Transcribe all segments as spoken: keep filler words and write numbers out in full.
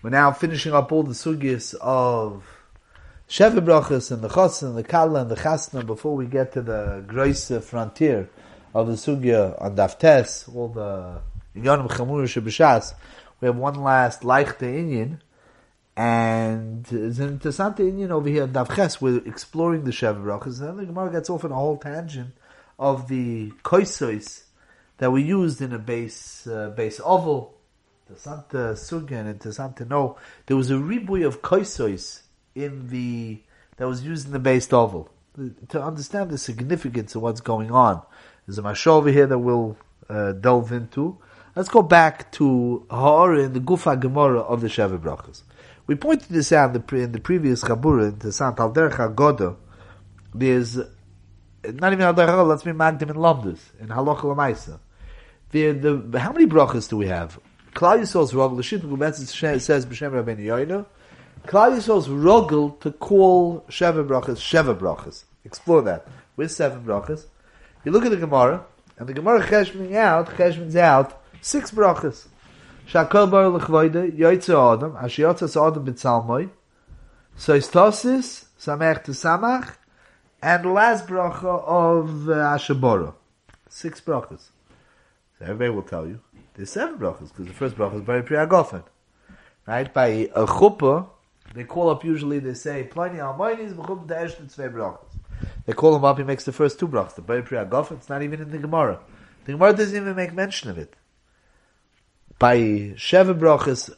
We're now finishing up all the sugyas of Sheva Brachas and the Chosson and the Kalla and the Chasna before we get to the grosser frontier of the sugya on Daftes, all the Inyanim Chamur. We have one last Laichte Inyan, and it's an interesting Inyan over here on Daftes. We're exploring the Sheva Brachas, and then the Gemara gets off on a whole tangent of the Koisos that we used in a base uh, base oval. Santa Sugan and to Santa No, there was a ribuy of koisos in the that was used in the based oval. To understand the significance of what's going on, there's a mashal over here that we'll uh, delve into. Let's go back to Ha'or in the Gufa Gemara of the Sheva Brachas. We pointed this out in the, pre, in the previous Chabura in the Talderecha Gode. There's not even Talderecha. Let's be Magdim in Lamedus in Halokalamaisa. There, the how many brachas do we have? Klal Yisrael's Rogel, Gometz says B'Sheba Rabbin Yoino. Klal Yisrael's Rogel to call Sheva Brachas Sheva Brachas. Explore that with seven brachas. You look at the Gemara, and the Gemara cheshmins out cheshmins out six brachas. Shakol bar lechvoide yoytze Adam ashiyotzas Adam b'tzalmoi. So istosis samach to samach, and the last bracha of Ashabora. Six brachas. So everybody will tell you. There's seven brachas, because the first bracha is Borei Pri Hagafen. Right? By a chuppah, they call up usually, they say, Pliny Almoinis, B'chuppah De'esh T'Tzvei Brachas. They call him up, he makes the first two brachas. The Borei Pri Hagafen, it's not even in the Gemara. The Gemara doesn't even make mention of it. By Sheva Brachas,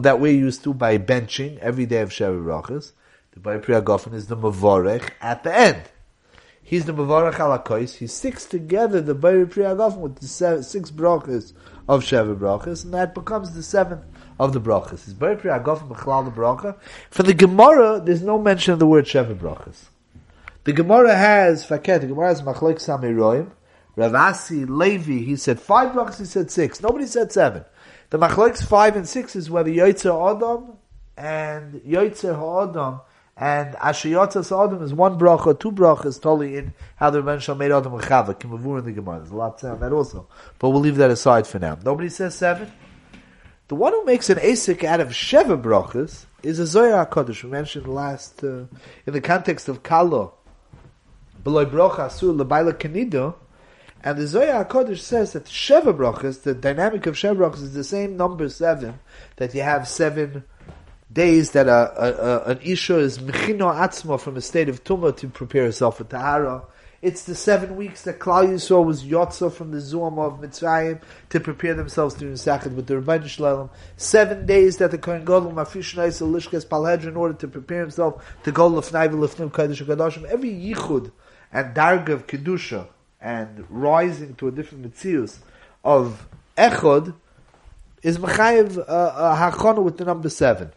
that we're used to, by benching, every day of Sheva Brachas, the Borei Pri Hagafen is the Mavarech at the end. He's the Mavarech Alakos. He sticks together the Borei Pri Hagafen with the seven, six brachas of Sheva Brachas, and that becomes the seventh of the brachas. His Borei Pri Hagafen b'chlal the bracha. For the Gemara, there's no mention of the word Sheva Brachas. The Gemara has faket. The Gemara has machlok samiroim. Rav Asi Levi. He said five brachas. He said six. Nobody said seven. The machlokes five and six is whether Yoytzer Adam and Yoytzer Ha'adam and Ashiyotzas Adam is one bracha, two brachas, totally in how the Rebbeinu Shlomo made Adam and Chava. Kimavur in the Gemara. There's a lot to say on that also. But we'll leave that aside for now. Nobody says seven. The one who makes an asik out of Sheva brachas is a Zohar HaKadosh. We mentioned last, uh, in the context of Kalo, B'loi brocha asur l'bayla kenido, and the Zohar HaKadosh says that Sheva brachas, the dynamic of Sheva brachas is the same number seven, that you have seven days that a, a, a, an Isha is Mechino Atzma from a state of Tumah to prepare herself for Tahara. It's the seven weeks that Klal Yisrael was Yotza from the Zoom of Mitzrayim to prepare themselves to Yisachid with the rabbi nishlelem. Seven days that the kohen gadol Mafish Naisa Lishkas Palhedra in order to prepare himself to go Lefnai V'Lefnim Kodesh HaKadoshim. Every yichud and darga of Kedusha and rising to a different Mitzius of Echod is Mechayev uh, uh, Hachonu with the number seven.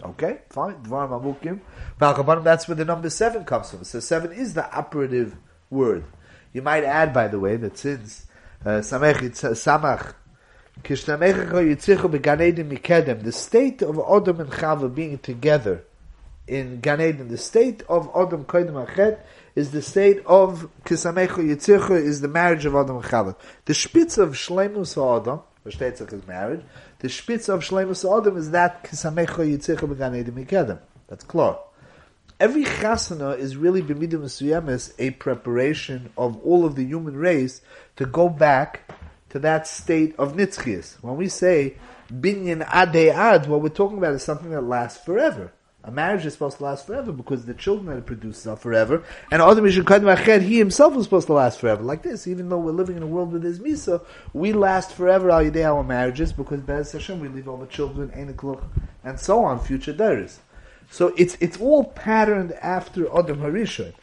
Okay, fine. That's where the number seven comes from. So seven is the operative word. You might add, by the way, that since uh, the state of Adam and Chava being together in ganeidim, the state of Adam koydem hachet is the state of kisamecha yitziru is the marriage of Adam and Chava. The spitz of shleimus ha'adam, his marriage. The spitz of Shleimus Adam is that kisamecha yitzicha b'ganeidim ikedem. That's clear. Every chasana is really b'midim usuyemes a preparation of all of the human race to go back to that state of nitzchias. When we say binyan adei ad, what we're talking about is something that lasts forever. A marriage is supposed to last forever because the children that it produces are forever. And Adam Yishun Kadma Ached, he himself was supposed to last forever. Like this, even though we're living in a world with his Misa, we last forever our day, our marriages, because Be'ez Hashem, we leave all the children, Einekluch, and so on, future dares. So it's it's all patterned after Adam Harishon.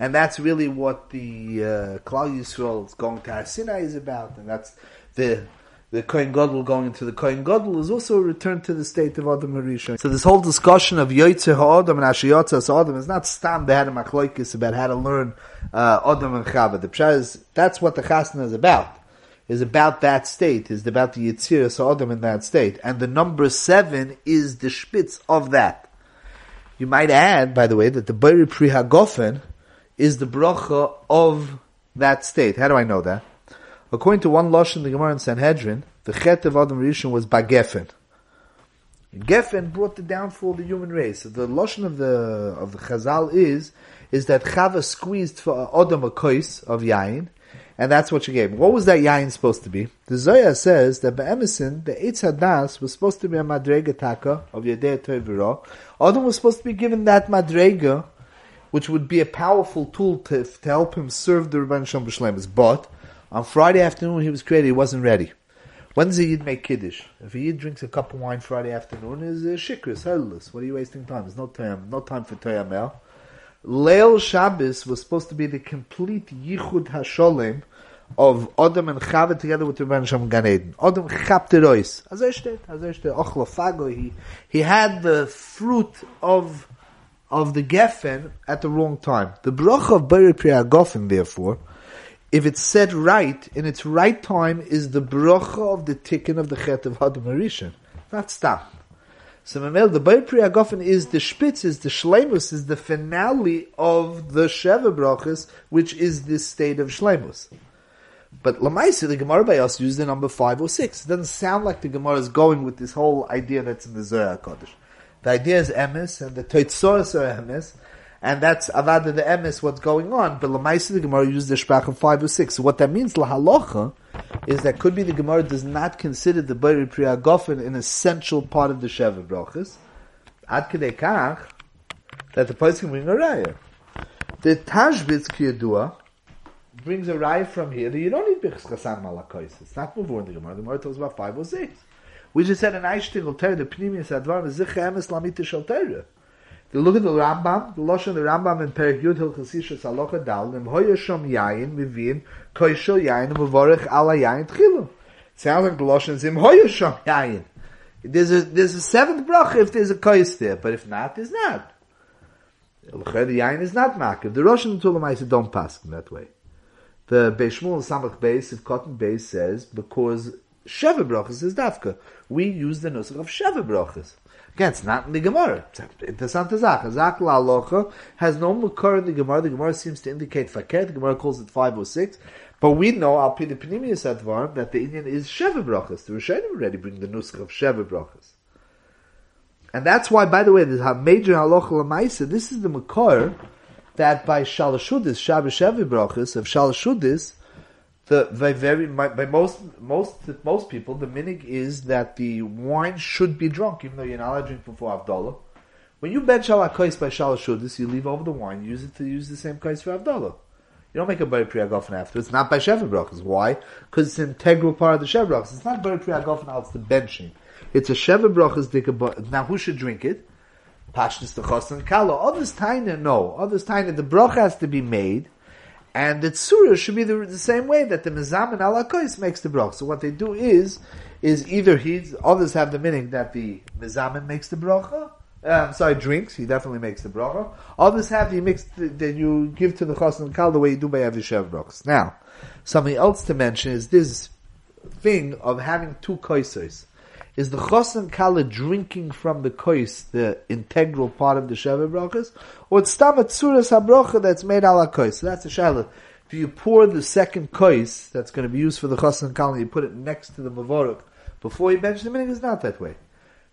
And that's really what the uh, Klal Yisrael's going to Har Sinai is about. And that's the... The kohen gadol going into the kohen gadol is also a return to the state of Adam Harishon. So this whole discussion of Yoytze Ha'adam and Ashiyotzas Ha'adam is not stam they had a machloikis about how to learn uh, Adam and Chava. The pshat is that's what the chasna is about. Is about that state. Is about the Yitziras Ha'adam in that state. And the number seven is the spitz of that. You might add, by the way, that the Borei Pri Hagafen is the bracha of that state. How do I know that? According to one Losh in the Gemara in Sanhedrin, the Chet of Adam Rishon was Bagefen. Geffen brought the downfall of the human race. So the lashon of the of the Chazal is is that Chava squeezed for Adam a kois of yayin, and that's what she gave him. What was that yayin supposed to be? The Zoya says that be'emesin the Eitz Hadas was supposed to be a madrega taka of Yedei Toviro. Adam was supposed to be given that madrega, which would be a powerful tool to, to help him serve the Rebbeinu Shalom B'Shleimus. But on Friday afternoon when he was created, he wasn't ready. When does a Yid make Kiddush? If a Yid drinks a cup of wine Friday afternoon, it's a shikris, hellless. What are you wasting time? There's no time, no time for Toyamel. Leil Shabbos was supposed to be the complete yichud hasholem of Adam and Chava together with Rebbeinu Shalom Ganeidim. Adam chapped the rois. As I said, as I said, ochlofago. He he had the fruit of of the geffen at the wrong time. The bracha of Borei Pri Hagafen, therefore, if it's said right, in its right time, is the bracha of the tikkun of the chet of Adam Harishon, not stop. So Mamel, the Borei Pri Hagafen is the spitz, is the shleimus, is the finale of the Sheva Brachas, which is this state of shleimus. But LaMisa, the Gemara by us, used the number five or six. It doesn't sound like the Gemara is going with this whole idea that's in the Zohar HaKadosh. The idea is emes, and the toitzoros are emes, and that's avada the emes, what's going on. But l'maisa the Gemara used the shpach of five or six. So what that means l'halacha is that could be the Gemara does not consider the Borei Pri Hagafen an essential part of the Sheva Brachas, ad kedei kach that the person can bring a raya. The Tashbitz Kiyadua brings a raya from here that you don't need bichas chasan malakois. It's not mavur in the Gemara. The Gemara talks about five or six. We just said an Eishting Alter, the Pnimius Advar, the Zicha Emes Lamitish Alter. They look at the Rambam, the Lashon of the Rambam in Perek Yud Hilchasisha Salocha Dal, Im Hoyashom Yayin, Mivin, Koisho Yayin, Mavarech Ala Yayin Tchilu. It sounds like the Lashon is Im Hoyashom Yayin. There's a, there's a seventh bracha if there's a Kois there, but if not, there's not. The Yayin is not Makiv. The Rosh and the Tulamaisa don't pass in that way. The Beishmul Samach Beis, if Cotton Beis says, because Sheva Brachas is Dafka. We use the nusach of Sheva Brachas. Again, it's not in the Gemara. It's an interesting zach. Zach la alocha has no makar in the Gemara. The Gemara seems to indicate fakir. The Gemara calls it five or six. But we know, al pi the panimius advar, that the Indian is Sheva Brachas. The Rishonim already bring the nusach of Sheva Brachas. And that's why, by the way, this major halacha l'maisa, this is the makar that by Shalashudis, Sheva Brachas, of Shalashudis, The, by very by most most most people, the minig is that the wine should be drunk, even though you're not allowed to drink before Avdallah. When you bet Shalach Kais by Shalach Shudis, you leave over the wine, use it to use the same Kais for Avdallah. You don't make a Borei Pri Hagafen after. It's not by Sheva Brachas. Why? Because it's an integral part of the Sheva Brachas. It's not Borei Pri Hagafen, it's the benching. It's a Sheva Brachas dikabah. Now who should drink it? Pashtus the Chosson Kalla. Others taina, no. Others taina. The bracha has to be made. And the tzura should be the, the same way that the mezamen ala kois makes the bracha. So what they do is, is either he, others have the meaning that the mezamen makes the bracha. Uh, I'm sorry, drinks. He definitely makes the bracha. Others have he makes that you give to the chosn and kal the way you do by every Sheva Brachas. Now, something else to mention is this thing of having two koisos. Is the chosn kala drinking from the kois the integral part of the Sheva Brachas? Or it's stam tzuras habrocha that's made ala kois? So that's the shaila. Do you pour the second kois that's going to be used for the chosn kala and you put it next to the mavorach before you bench? The minhag is not that way.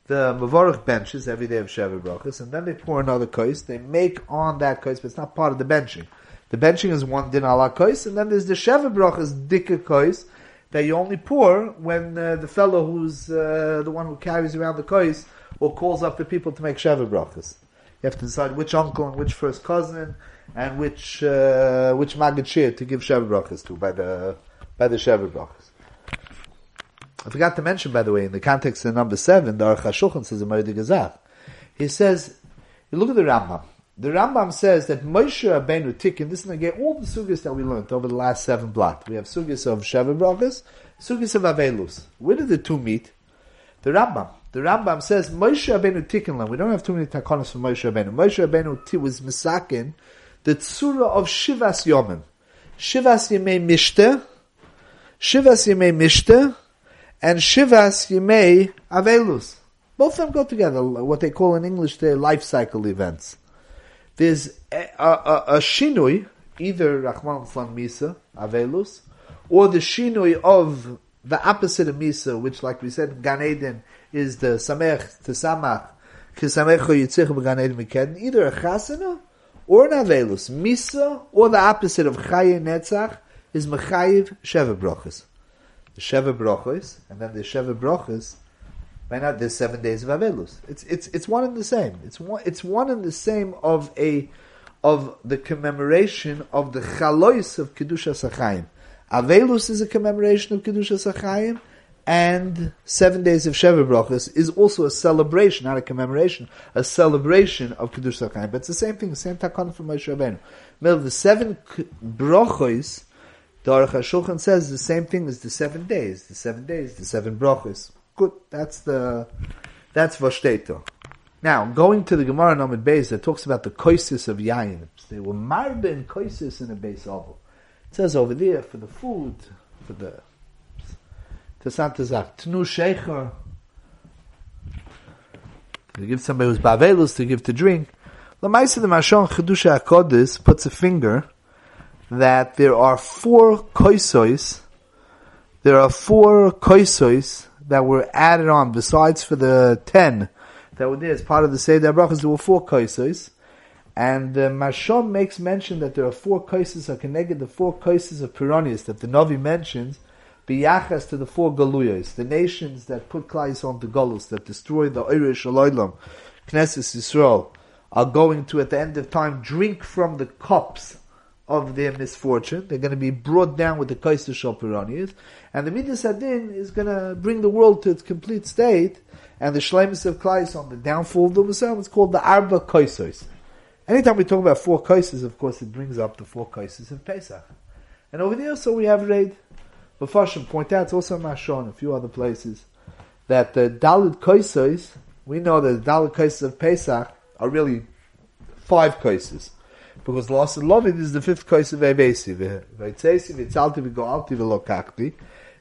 The mavorach benches every day of Sheva Brachas and then they pour another kois. They make on that kois, but it's not part of the benching. The benching is one din ala kois and then there's the Sheva Brachas dicker kois that you only pour when uh, the fellow who's uh, the one who carries around the kois or calls up the people to make Sheva Brachas. You have to decide which uncle and which first cousin and which uh, which Magid Shir to give Sheva Brachas to by the by the Sheva Brachas. I forgot to mention, by the way, in the context of number seven, the Aruch HaShulchan says in Ma'areh Gazal, he says, you look at the Rambam. The Rambam says that Moshe Rabbeinu Tikkun, this is again all the sugis that we learned over the last seven blot. We have sugis of Sheva Brachas, sugis of Avelus. Where did the two meet? The Rambam. The Rambam says Moshe Rabbeinu Tikkun. We don't have too many takanos for Moshe Rabbeinu. Moshe Rabbeinu was misakin the tzura of Shivas Yomim, Shivas Yemei Mishte, Shivas Yemei Mishte, and Shivas Yemei Avelus. Both of them go together. What they call in English their life cycle events. There's a, a, a shinui, either Rachman Flan Misa, Avelus, or the shinui of the opposite of Misa, which, like we said, Ganeden is the samech, the samach, kisamecha yitzich b'ganeidim mikedim, either a chasana or an avelus, misa, or the opposite of chaye netzach, is mechayiv sheva brachas. The sheva brachas, and then the sheva brachas, why not the seven days of avelus? It's it's it's one and the same. It's one it's one and the same of a of the commemoration of the chalois of kedushas hachaim. Avelus is a commemoration of kedushas hachaim, and seven days of sheva brachas is also a celebration, not a commemoration, a celebration of kedushas hachaim. But it's the same thing, same takon from Moshe Rabbeinu. Well, the seven brachos, the Aruch HaShulchan says the same thing as the seven days, the seven days, the seven brachos. Good, that's the, that's Vashtetto. Now, going to the Gemara Nomad Beis that talks about the Koisos of Yayin. They were Marbe and Koisos in a Beis Oval. It says over there, for the food, for the Tesantazach, Tnu Shecher, to give somebody who's Bavelus, to give to drink. LaMisa the Mashal Chedusha HaKodes puts a finger that there are four Koisos, there are four Koisos that were added on, besides for the ten that were there as part of the Seder Brachas, there were four Koisos. And the uh, Mashal makes mention that there are four Koisos that connected the four Koisos of Pironius that the Novi mentions, biyachas to the four Galuyos, the nations that put klal yisrael onto Galus, that destroy the Eirish Aloylam, Knesset Yisrael, are going to, at the end of time, drink from the cups of their misfortune. They're going to be brought down with the Koisos Shal Pironius, and the Midas Adin is going to bring the world to its complete state, and the Shleimus of Klal Yisrael, the downfall of the Muslim, it's called the Arba Koisos. Anytime we talk about four Koisos, of course it brings up the four Koisos of Pesach. And over there also we have Reid B'Fashim point out, it's also Mashon and a few other places, that the Dalit Koisos, we know that the Dalit Koisos of Pesach are really five Koisos. Because Lasa Lovit is the fifth Kois of Evesi, Vaitzesi, Vitzalti, Vigoalti, Vilokakti,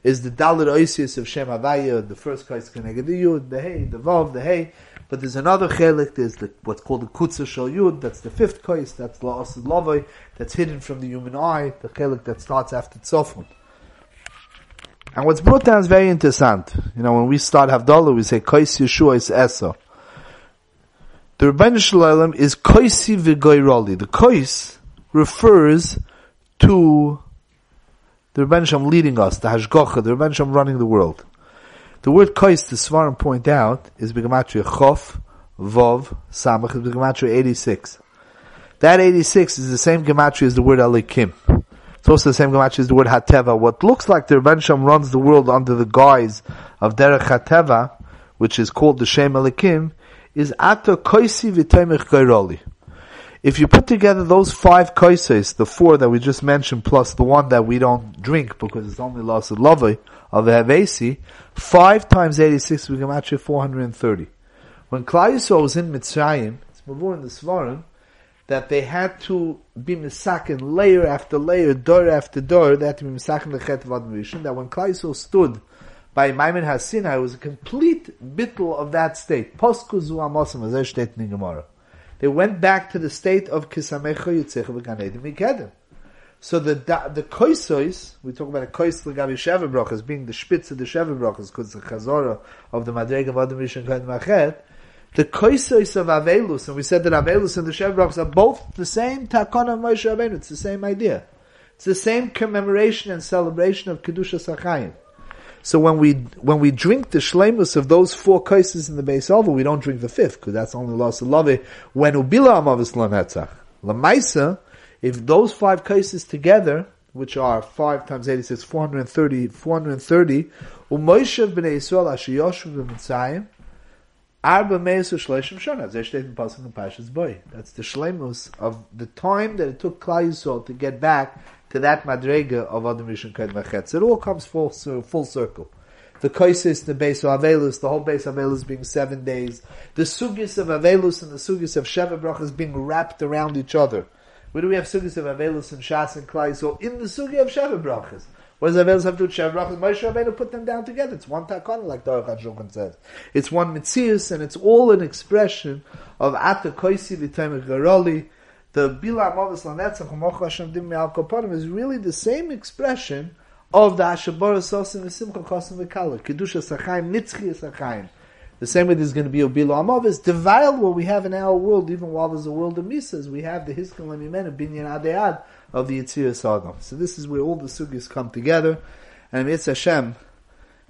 is the Dalit Oisius of Shem Havaya, the first Kois Keneged, the Yud, the Hey, the Vav, the Hey, but there's another Chelik, there's the, what's called the Kutza Shal Yud, that's the fifth Kois, that's Lasa Lovit, that's hidden from the human eye, the Chelik that starts after Tzofon. And what's brought down is very interesting. You know, when we start Havdalah, we say Kois Yeshua is Eso. The rabbi nishlelem is koisi v'goyroli. The kois refers to the rabbi nishlelem leading us, the hashgocha, the rabbi nishlelem running the world. The word kois, the Svarim point out, is b'gematria chof, vov, samach, is b'gematria eighty-six. That eighty-six is the same gematria as the word alikim. It's also the same gematria as the word hateva. What looks like the rabbi nishlelem runs the world under the guise of derech hateva, which is called the shem alikim, is ato koisi v'toimich goyroli. If you put together those five koises, the four that we just mentioned, plus the one that we don't drink because it's only lost of lovey of Havesi, five times eighty-six we come out to four hundred thirty. When Klal Yisrael was in Mitzrayim, it's mavur in the Svarim, that they had to be misakin layer after layer, door after door, they had to be misakin the chet of admiration, that when Klal Yisrael stood by Maimon HaSinai, it was a complete bittul of that state. Poskuzu amosam, as I stated in Gemara. They went back to the state of kisamecha yitzich v'ganeidim mikedim. So the the koisos, we talk about a kois l'gabi sheva brachas being the spitz of the sheva brachas, because it's the chazora of the madrega of Adam Rishon Kohen Machet. The koisos of avelus, and we said that avelus and the sheva brachas are both the same takon of Moshe Rabbeinu. It's the same idea. It's the same commemoration and celebration of kedushas hachaim. So when we when we drink the shleimus of those four koisos in the Beis Oval, we don't drink the fifth, because that's only loss of love. When ubila amavis lanetzach lamaisa, if those five koisos together, which are five times eighty-six, four hundred thirty, four hundred thirty, umoishav bnei Yisrael ashiyoshu b'mitzayim arba meisu shleishim shana. That's the shleimus of the time that it took Klal Yisrael to get back to that madrega of Adam Rishon Kohen Machet. So it all comes full, full circle. The koisos, the base of Avelus, the whole base of Avelus being seven days, the sugis of Avelus and the sugis of Sheva Brachas being wrapped around each other. Where do we have sugis of Avelus and Shas and Klai? So in the sugi of Sheva Brachas. What does Avelus have to do with Sheva Brachas? Moshe Rabbeinu put them down together. It's one takon, like the Aruch HaShulchan says. It's one mitzius, and it's all an expression of Ata Koisi V'Toimich Garoli. The Bila Amavis Lanetzach Umoch Hashem Dim Me'al Koponim is really the same expression of the Asher Boros Osim V'Simcha Chosim V'Kala, Kedushas Hachaim, Nitzchi Hachaim. The same way there's going to be Obila Amavis, deviled what we have in our world, even while there's a world of Misas, we have the Hiskan Lemimen of Binyan Adeyad of the Yetziras Adam. So this is where all the Sugis come together. And Yetz Hashem,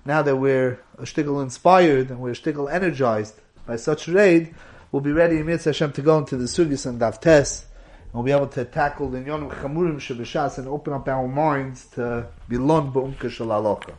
now that we're a shtickle inspired and we're a shtickle energized by such raid, we'll be ready in Yetz Hashem to go into the Sugis and Daftes, and we'll be able to tackle the Inyanim Chamurim Shebashas and open up our minds to Bilon Ba'umka Shalaloka.